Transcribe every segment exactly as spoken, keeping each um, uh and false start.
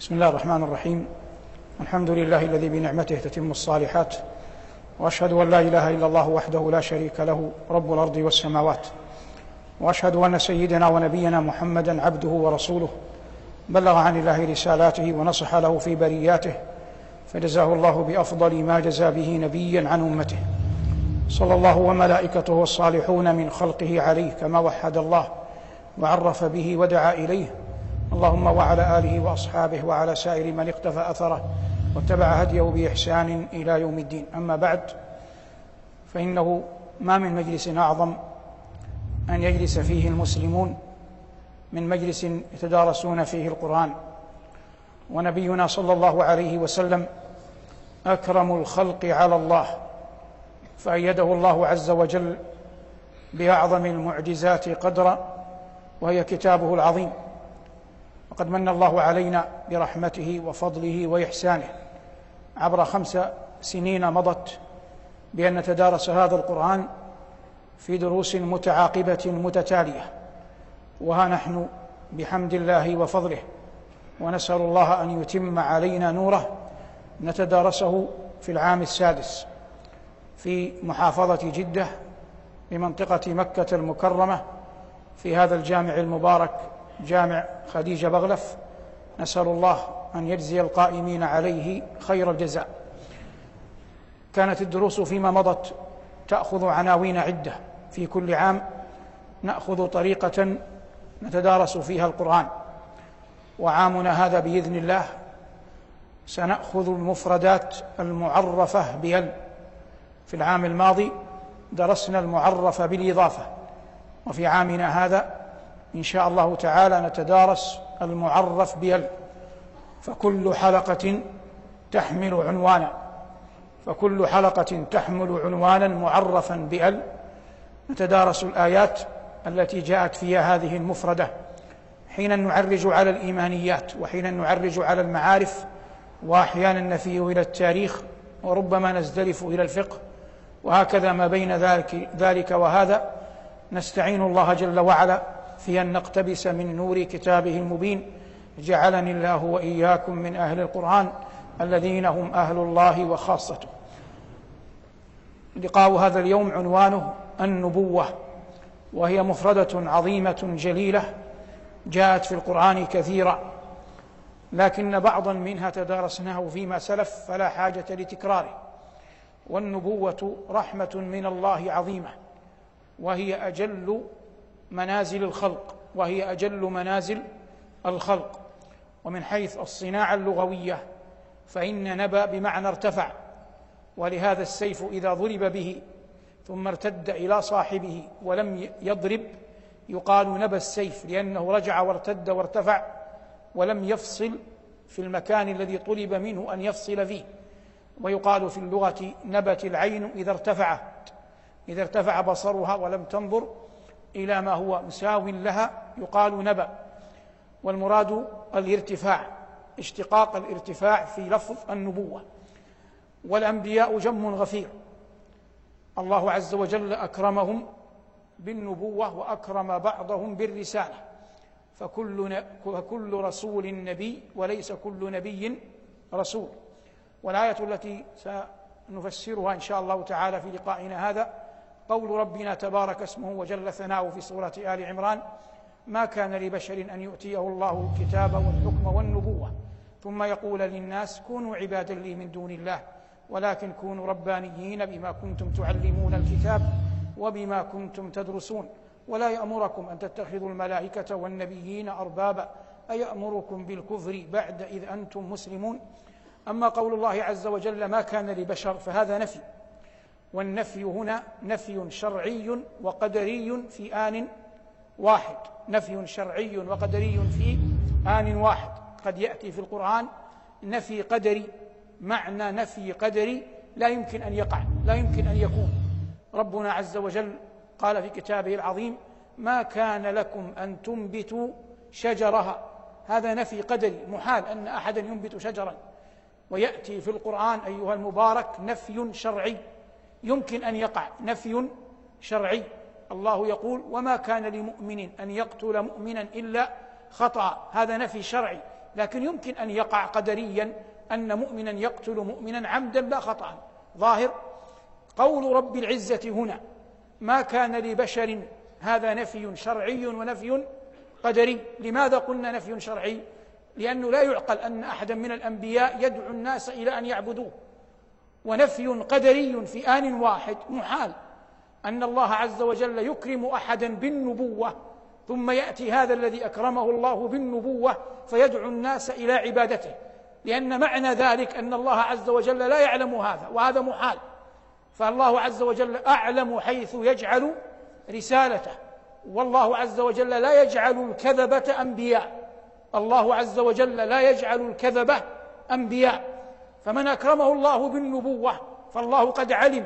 بسم الله الرحمن الرحيم. الحمد لله الذي بنعمته تتم الصالحات، وأشهد أن لا إله إلا الله وحده لا شريك له رب الأرض والسماوات، وأشهد أن سيدنا ونبينا محمدًا عبده ورسوله، بلغ عن الله رسالاته ونصح له في برياته، فجزاه الله بأفضل ما جزى به نبيًا عن أمته، صلى الله وملائكته والصالحون من خلقه عليه كما وحد الله وعرف به ودعا إليه، اللهم وعلى آله وأصحابه وعلى سائر من اقتفى أثره واتبع هديه بإحسان إلى يوم الدين. أما بعد، فإنه ما من مجلس أعظم أن يجلس فيه المسلمون من مجلس يتدارسون فيه القرآن، ونبينا صلى الله عليه وسلم أكرم الخلق على الله، فأيده الله عز وجل بأعظم المعجزات قدرا، وهي كتابه العظيم. وقد من الله علينا برحمته وفضله وإحسانه عبر خمس سنين مضت بأن نتدارس هذا القرآن في دروس متعاقبة متتالية، وها نحن بحمد الله وفضله، ونسأل الله أن يتم علينا نوره، نتدارسه في العام السادس في محافظة جدة بمنطقة مكة المكرمة في هذا الجامع المبارك، جامع خديجة بغلف. نسأل الله أن يجزي القائمين عليه خير الجزاء. كانت الدروس فيما مضت تأخذ عناوين عدة، في كل عام نأخذ طريقة نتدارس فيها القرآن، وعامنا هذا بإذن الله سنأخذ المفردات المعرفة بال. في العام الماضي درسنا المعرفة بالإضافة، وفي عامنا هذا إن شاء الله تعالى نتدارس المعرف بال، فكل حلقة تحمل عنوانا فكل حلقة تحمل عنوانا معرفا بال، نتدارس الآيات التي جاءت فيها هذه المفردة، حينا نعرج على الإيمانيات، وحينا نعرج على المعارف، وأحيانا نفيه إلى التاريخ، وربما نزدلف إلى الفقه، وهكذا ما بين ذلك, ذلك وهذا، نستعين الله جل وعلا في أن نقتبس من نور كتابه المبين. جعلني الله وإياكم من أهل القرآن الذين هم أهل الله وخاصته. لقاء هذا اليوم عنوانه النبوة، وهي مفردة عظيمة جليلة جاءت في القرآن كثيرا، لكن بعضا منها تدارسناه فيما سلف فلا حاجة لتكراره. والنبوة رحمة من الله عظيمة، وهي أجل منازل الخلق وهي أجل منازل الخلق ومن حيث الصناعة اللغوية فإن نبأ بمعنى ارتفع، ولهذا السيف إذا ضرب به ثم ارتد إلى صاحبه ولم يضرب يقال نبى السيف، لأنه رجع وارتد وارتفع ولم يفصل في المكان الذي طلب منه أن يفصل فيه. ويقال في اللغة نبت العين إذا ارتفعت، إذا ارتفع بصرها ولم تنظر إلى ما هو مساو لها يقال نبأ. والمراد الارتفاع، اشتقاق الارتفاع في لفظ النبوة. والأنبياء جم غفير، الله عز وجل أكرمهم بالنبوة وأكرم بعضهم بالرسالة، فكل, فكل رسول نبي وليس كل نبي رسول. والآية التي سنفسرها إن شاء الله تعالى في لقائنا هذا قول ربنا تبارك اسمه وجل ثناؤه في سورة آل عمران: ما كان لبشر أن يؤتيه الله الكتاب والحكم والنبوة ثم يقول للناس كونوا عبادا لي من دون الله ولكن كونوا ربانيين بما كنتم تعلمون الكتاب وبما كنتم تدرسون ولا يأمركم أن تتخذوا الملائكة والنبيين أربابا أيأمركم بالكفر بعد إذ أنتم مسلمون. أما قول الله عز وجل ما كان لبشر فهذا نفي، والنفي هنا نفي شرعي وقدري في آن واحد، نفي شرعي وقدري في آن واحد. قد يأتي في القرآن نفي قدري، معنى نفي قدري لا يمكن أن يقع، لا يمكن أن يكون. ربنا عز وجل قال في كتابه العظيم: ما كان لكم أن تنبتوا شجرها، هذا نفي قدري، محال أن أحدا ينبت شجرا. ويأتي في القرآن أيها المبارك نفي شرعي يمكن أن يقع، نفي شرعي. الله يقول: وما كان لمؤمن أن يقتل مؤمنا إلا خطأ، هذا نفي شرعي لكن يمكن أن يقع قدريا أن مؤمنا يقتل مؤمنا عمدا لا خطأ. ظاهر قول رب العزة هنا ما كان لبشر، هذا نفي شرعي ونفي قدري. لماذا قلنا نفي شرعي؟ لأنه لا يعقل أن أحدا من الأنبياء يدعو الناس إلى أن يعبدوه، ونفي قدري في آن واحد محال. أن الله عز وجل يكرم أحدا بالنبوة ثم يأتي هذا الذي أكرمه الله بالنبوة فيدعو الناس إلى عبادته، لأن معنى ذلك أن الله عز وجل لا يعلم هذا، وهذا محال. فالله عز وجل أعلم حيث يجعل رسالته، والله عز وجل لا يجعل الكذبة أنبياء، الله عز وجل لا يجعل الكذبة أنبياء. فمن أكرمه الله بالنبوة فالله قد علم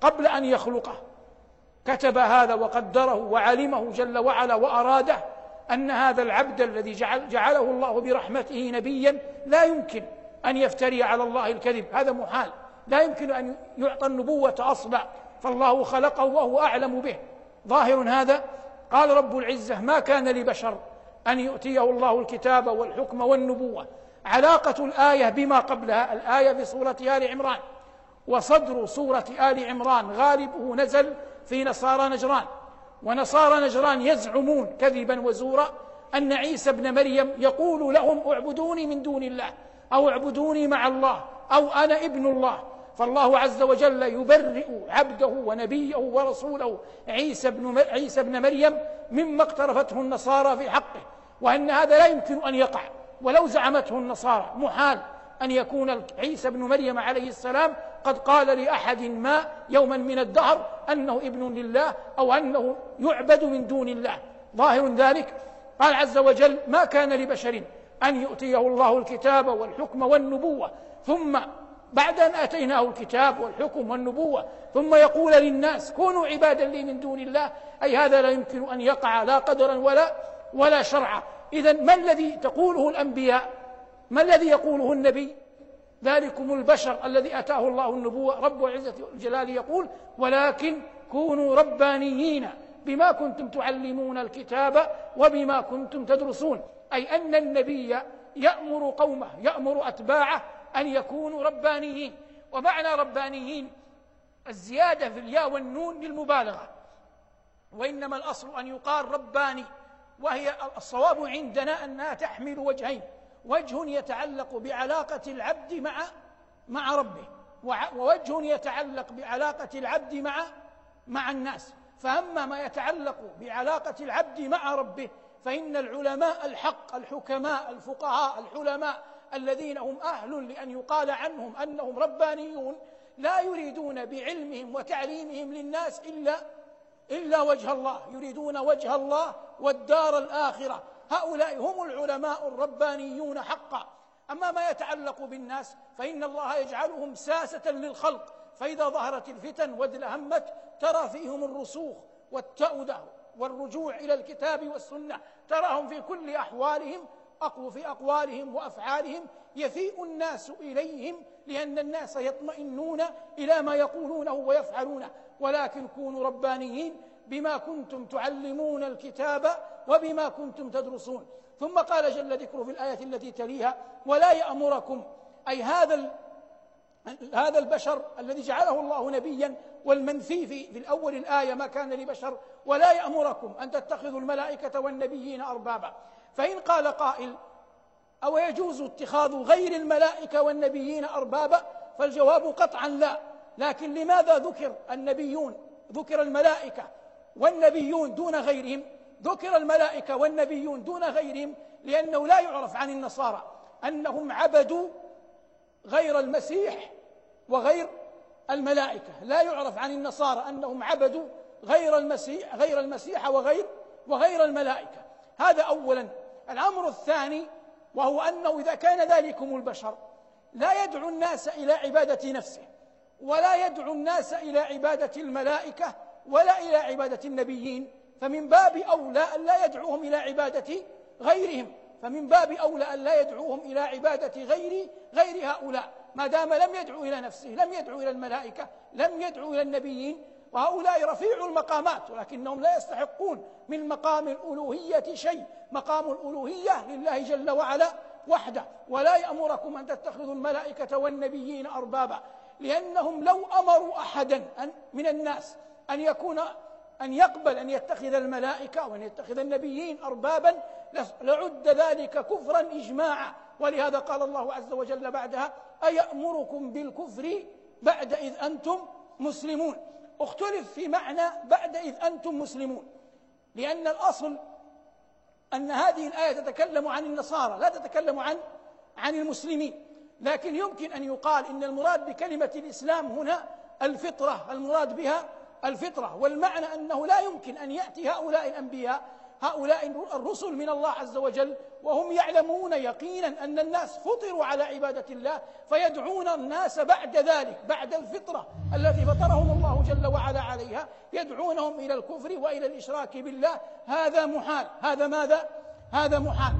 قبل أن يخلقه، كتب هذا وقدره وعلمه جل وعلا وأراده أن هذا العبد الذي جعل جعله الله برحمته نبيا لا يمكن أن يفتري على الله الكذب، هذا محال، لا يمكن أن يعطى النبوة أصلا، فالله خلقه وهو أعلم به. ظاهر هذا. قال رب العزة ما كان لبشر أن يؤتيه الله الكتاب والحكم والنبوة. علاقة الآية بما قبلها، الآية بصورة آل عمران، وصدر صورة آل عمران غالبه نزل في نصارى نجران، ونصارى نجران يزعمون كذبا وزورا أن عيسى ابن مريم يقول لهم اعبدوني من دون الله، أو اعبدوني مع الله، أو أنا ابن الله. فالله عز وجل يبرئ عبده ونبيه ورسوله عيسى ابن عيسى ابن مريم مما اقترفته النصارى في حقه، وأن هذا لا يمكن أن يقع ولو زعمته النصارى، محال أن يكون عيسى ابن مريم عليه السلام قد قال لأحد ما يوما من الدهر أنه ابن لله أو أنه يعبد من دون الله. ظاهر ذلك. قال عز وجل ما كان لبشر أن يؤتيه الله الكتاب والحكم والنبوة، ثم بعد أن أتيناه الكتاب والحكم والنبوة ثم يقول للناس كونوا عبادا لي من دون الله، أي هذا لا يمكن أن يقع لا قدرا ولا ولا شرعا. إذن ما الذي تقوله الأنبياء؟ ما الذي يقوله النبي؟ ذلكم البشر الذي أتاه الله النبوة. رب العزة والجلال يقول ولكن كونوا ربانيين بما كنتم تعلمون الكتاب وبما كنتم تدرسون، أي أن النبي يأمر قومه، يأمر أتباعه أن يكونوا ربانيين. ومعنى ربانيين الزيادة في الياء والنون للمبالغة، وإنما الأصل أن يقال رباني، وهي الصواب عندنا أنها تحمل وجهين، وجه يتعلق بعلاقة العبد مع مع ربه، ووجه يتعلق بعلاقة العبد مع مع الناس. فأما ما يتعلق بعلاقة العبد مع ربه فإن العلماء الحق، الحكماء الفقهاء العلماء الذين هم أهل لأن يقال عنهم أنهم ربانيون، لا يريدون بعلمهم وتعليمهم للناس إلا إلا وجه الله، يريدون وجه الله والدار الآخرة، هؤلاء هم العلماء الربانيون حقا. أما ما يتعلق بالناس فإن الله يجعلهم ساسة للخلق، فإذا ظهرت الفتن وادلهمت ترى فيهم الرسوخ والتأودة والرجوع إلى الكتاب والسنة، تراهم في كل أحوالهم أقو في أقوالهم وأفعالهم يفيء الناس إليهم، لأن الناس يطمئنون إلى ما يقولونه ويفعلونه. ولكن كونوا ربانيين بما كنتم تعلمون الكتاب وبما كنتم تدرسون. ثم قال جل ذكره في الآية التي تليها ولا يأمركم، أي هذا هذا البشر الذي جعله الله نبيا، والمنفي في الأول الآية ما كان لبشر ولا يأمركم أن تتخذوا الملائكة والنبيين أربابا. فإن قال قائل أو يجوز اتخاذ غير الملائكة والنبيين أربابا؟ فالجواب قطعا لا. لكن لماذا ذكر النبيون، ذكر الملائكة والنبيون دون غيرهم؟ ذكر الملائكة والنبيون دون غيرهم لأنه لا يعرف عن النصارى أنهم عبدوا غير المسيح وغير الملائكة، لا يعرف عن النصارى أنهم عبدوا غير المسيح غير المسيح وغير وغير الملائكة. هذا أولا. الأمر الثاني وهو أنه إذا كان ذلكم البشر لا يدعو الناس إلى عبادة نفسه، ولا يدعو الناس إلى عبادة الملائكة، ولا إلى عبادة النبيين، فمن باب أولى أن لا يدعوهم إلى عبادة غيرهم، فمن باب أولى أن لا يدعوهم إلى عبادة غير غير هؤلاء، ما دام لم يدعو إلى نفسه، لم يدعو إلى الملائكة، لم يدعو إلى النبيين، وهؤلاء رفيع المقامات ولكنهم لا يستحقون من مقام الألوهية شيء. مقام الألوهية لله جل وعلا وحده، ولا يأمركم أن تتخذوا الملائكة والنبيين أربابا، لأنهم لو أمروا أحدا من الناس أن يكون أن يقبل أن يتخذ الملائكة وأن يتخذ النبيين أربابا لعد ذلك كفرا إجماعا، ولهذا قال الله عز وجل بعدها أيأمركم بالكفر بعد إذ أنتم مسلمون. اختلف في معنى بعد إذ أنتم مسلمون، لأن الأصل أن هذه الآية تتكلم عن النصارى لا تتكلم عن عن المسلمين، لكن يمكن أن يقال إن المراد بكلمة الإسلام هنا الفطرة، المراد بها الفطرة، والمعنى أنه لا يمكن أن يأتي هؤلاء الأنبياء هؤلاء الرسل من الله عز وجل وهم يعلمون يقينا أن الناس فطروا على عبادة الله، فيدعون الناس بعد ذلك، بعد الفطرة التي فطرهم الله جل وعلا عليها، يدعونهم إلى الكفر وإلى الإشراك بالله، هذا محال. هذا ماذا؟ هذا محال.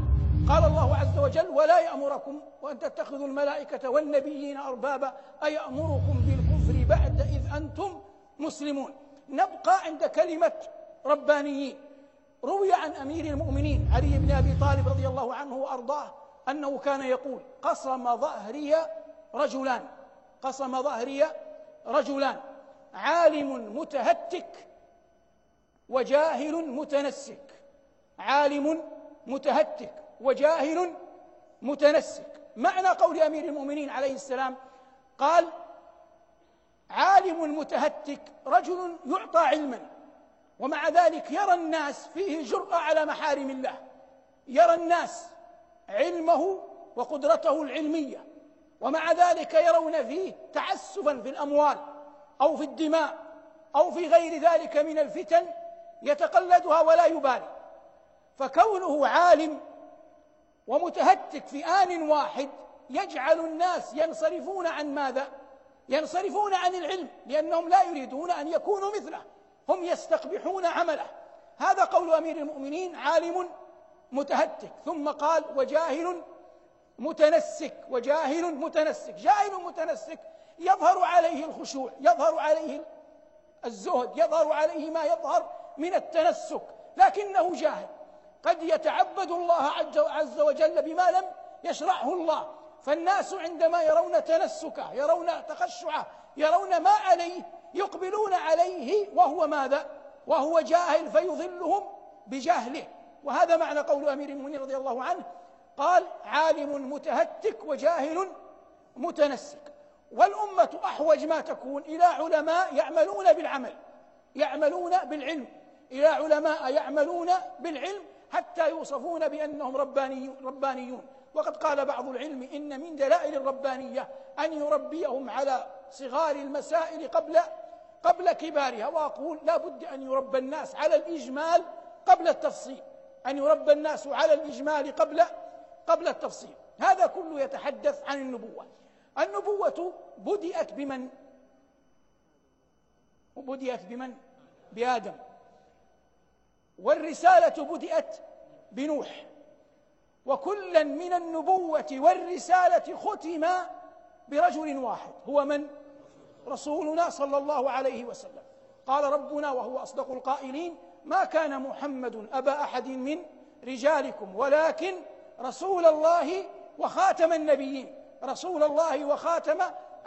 قال الله عز وجل ولا يأمركم وأن تتخذوا الملائكة والنبيين أربابا أيأمركم بالكفر بعد إذ أنتم مسلمون. نبقى عند كلمة ربانيين. روي عن أمير المؤمنين علي بن أبي طالب رضي الله عنه وأرضاه أنه كان يقول قصم ظهري رجلان قصم ظهري رجلان عالم متهتك وجاهل متنسك، عالم متهتك وجاهل متنسك. معنى قول أمير المؤمنين عليه السلام قال عالم متهتك رجل يعطى علما ومع ذلك يرى الناس فيه جرأة على محارم الله، يرى الناس علمه وقدرته العلمية ومع ذلك يرون فيه تعسفا في الأموال أو في الدماء أو في غير ذلك من الفتن يتقلدها ولا يبالي. فكونه عالم ومتهتك في آن واحد يجعل الناس ينصرفون عن ماذا؟ ينصرفون عن العلم، لأنهم لا يريدون أن يكونوا مثله، هم يستقبحون عمله. هذا قول أمير المؤمنين عالم متهتك. ثم قال وجاهل متنسك وجاهل متنسك جاهل متنسك يظهر عليه الخشوع، يظهر عليه الزهد، يظهر عليه ما يظهر من التنسك، لكنه جاهل، قد يتعبد الله عز وجل بما لم يشرعه الله. فالناس عندما يرون تنسكه، يرون تخشعه، يرون ما عليه، يقبلون عليه وهو ماذا؟ وهو جاهل، فيضلهم بجهله. وهذا معنى قول أمير المؤمنين رضي الله عنه قال عالم متهتك وجاهل متنسك. والأمة أحوج ما تكون إلى علماء يعملون بالعمل، يعملون بالعلم، إلى علماء يعملون بالعلم حتى يوصفون بأنهم ربانيون. وقد قال بعض العلم إن من دلائل الربانية أن يربيهم على صغار المسائل قبل قبل كبارها. وأقول لا بد أن يربى الناس على الإجمال قبل التفصيل، أن يربى الناس على الإجمال قبل قبل التفصيل. هذا كله يتحدث عن النبوة. النبوة بدأت بمن؟ بدأت بمن؟ بآدم. والرسالة بدأت بنوح، وكلا من النبوة والرسالة ختم برجل واحد، هو من؟ رسولنا صلى الله عليه وسلم. قال ربنا وهو أصدق القائلين ما كان محمد أبا أحد من رجالكم ولكن رسول الله وخاتم النبيين رسول الله وخاتم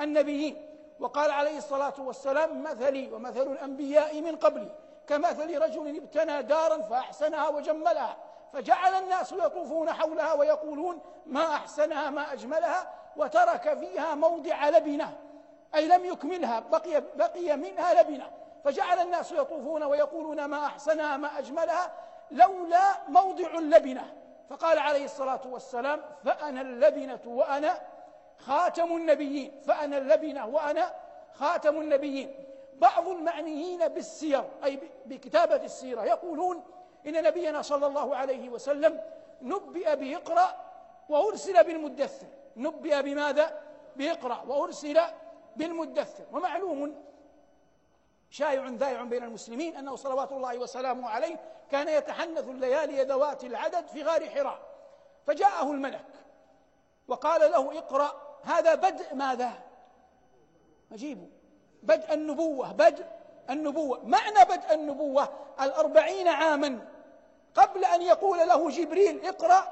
النبيين. وقال عليه الصلاة والسلام مثلي ومثل الأنبياء من قبلي كمثل رجل ابتنى دارا فأحسنها وجملها فجعل الناس يطوفون حولها ويقولون ما أحسنها ما أجملها وترك فيها موضع لبنة، أي لم يكملها، بقي, بقي منها لبنة، فجعل الناس يطوفون ويقولون ما أحسنها ما أجملها لولا موضع اللبنة. فقال عليه الصلاة والسلام فأنا اللبنة وأنا خاتم النبيين فأنا اللبنة وأنا خاتم النبيين. بعض المعنيين بالسير أي بكتابة السيرة يقولون إن نبينا صلى الله عليه وسلم نبئ بإقرأ وأرسل بالمدثر، نبئ بماذا؟ بإقرأ وأرسل بالمدثر. ومعلوم شائع ذائع بين المسلمين أنه صلوات الله وسلامه عليه كان يتحنث الليالي ذوات العدد في غار حراء، فجاءه الملك وقال له اقرأ. هذا بدء ماذا؟ أجيبه، بدء النبوة. بدء النبوة معنى بدء النبوة الأربعين عاما قبل أن يقول له جبريل اقرأ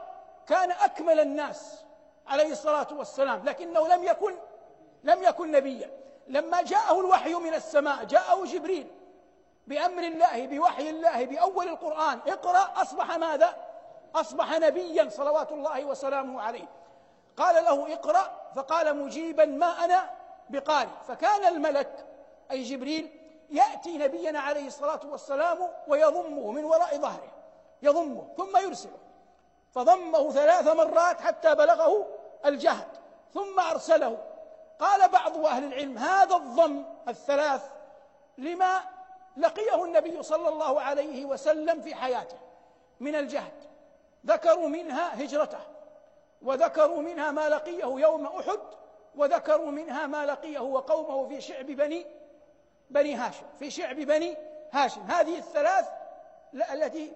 كان أكمل الناس عليه الصلاة والسلام، لكنه لم يكن لم يكن نبيا. لما جاءه الوحي من السماء، جاءه جبريل بأمر الله بوحي الله بأول القرآن اقرأ، أصبح ماذا؟ أصبح نبيا صلوات الله وسلامه عليه. قال له اقرأ، فقال مجيبا ما أنا بقارئ. فكان الملك أي جبريل يأتي نبينا عليه الصلاة والسلام ويضمه من وراء ظهره، يضمه ثم يرسله، فضمه ثلاث مرات حتى بلغه الجهد ثم أرسله. قال بعض أهل العلم هذا الضم الثلاث لما لقيه النبي صلى الله عليه وسلم في حياته من الجهد، ذكروا منها هجرته، وذكروا منها ما لقيه يوم أحد، وذكروا منها ما لقيه وقومه في شعب بني بني هاشم في شعب بني هاشم. هذه الثلاث التي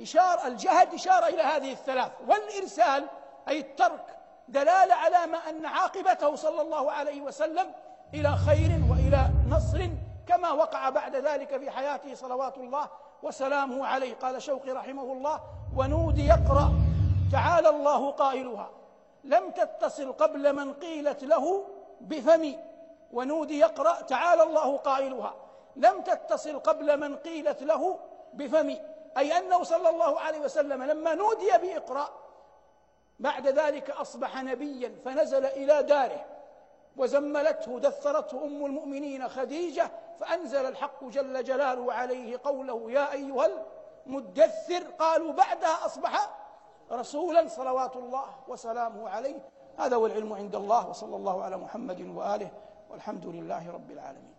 إشارة الجهد إشارة إلى هذه الثلاث، والإرسال أي الترك دلالة على ما أن عاقبته صلى الله عليه وسلم إلى خير وإلى نصر، كما وقع بعد ذلك في حياته صلوات الله وسلامه عليه. قال شوقي رحمه الله: ونودي اقرأ تعالى الله قائلها لم تتصل قبل من قيلت له بفمي. ونودي يقرأ تعالى الله قائلها لم تتصل قبل من قيلت له بفمي، أي أنه صلى الله عليه وسلم لما نودي بإقرأ بعد ذلك أصبح نبيا، فنزل إلى داره وزملته دثرته أم المؤمنين خديجة، فأنزل الحق جل جلاله عليه قوله يا أيها المدثر. قالوا بعدها أصبح رسولا صلوات الله وسلامه عليه. هذا والعلم عند الله، وصلى الله على محمد وآله، والحمد لله رب العالمين.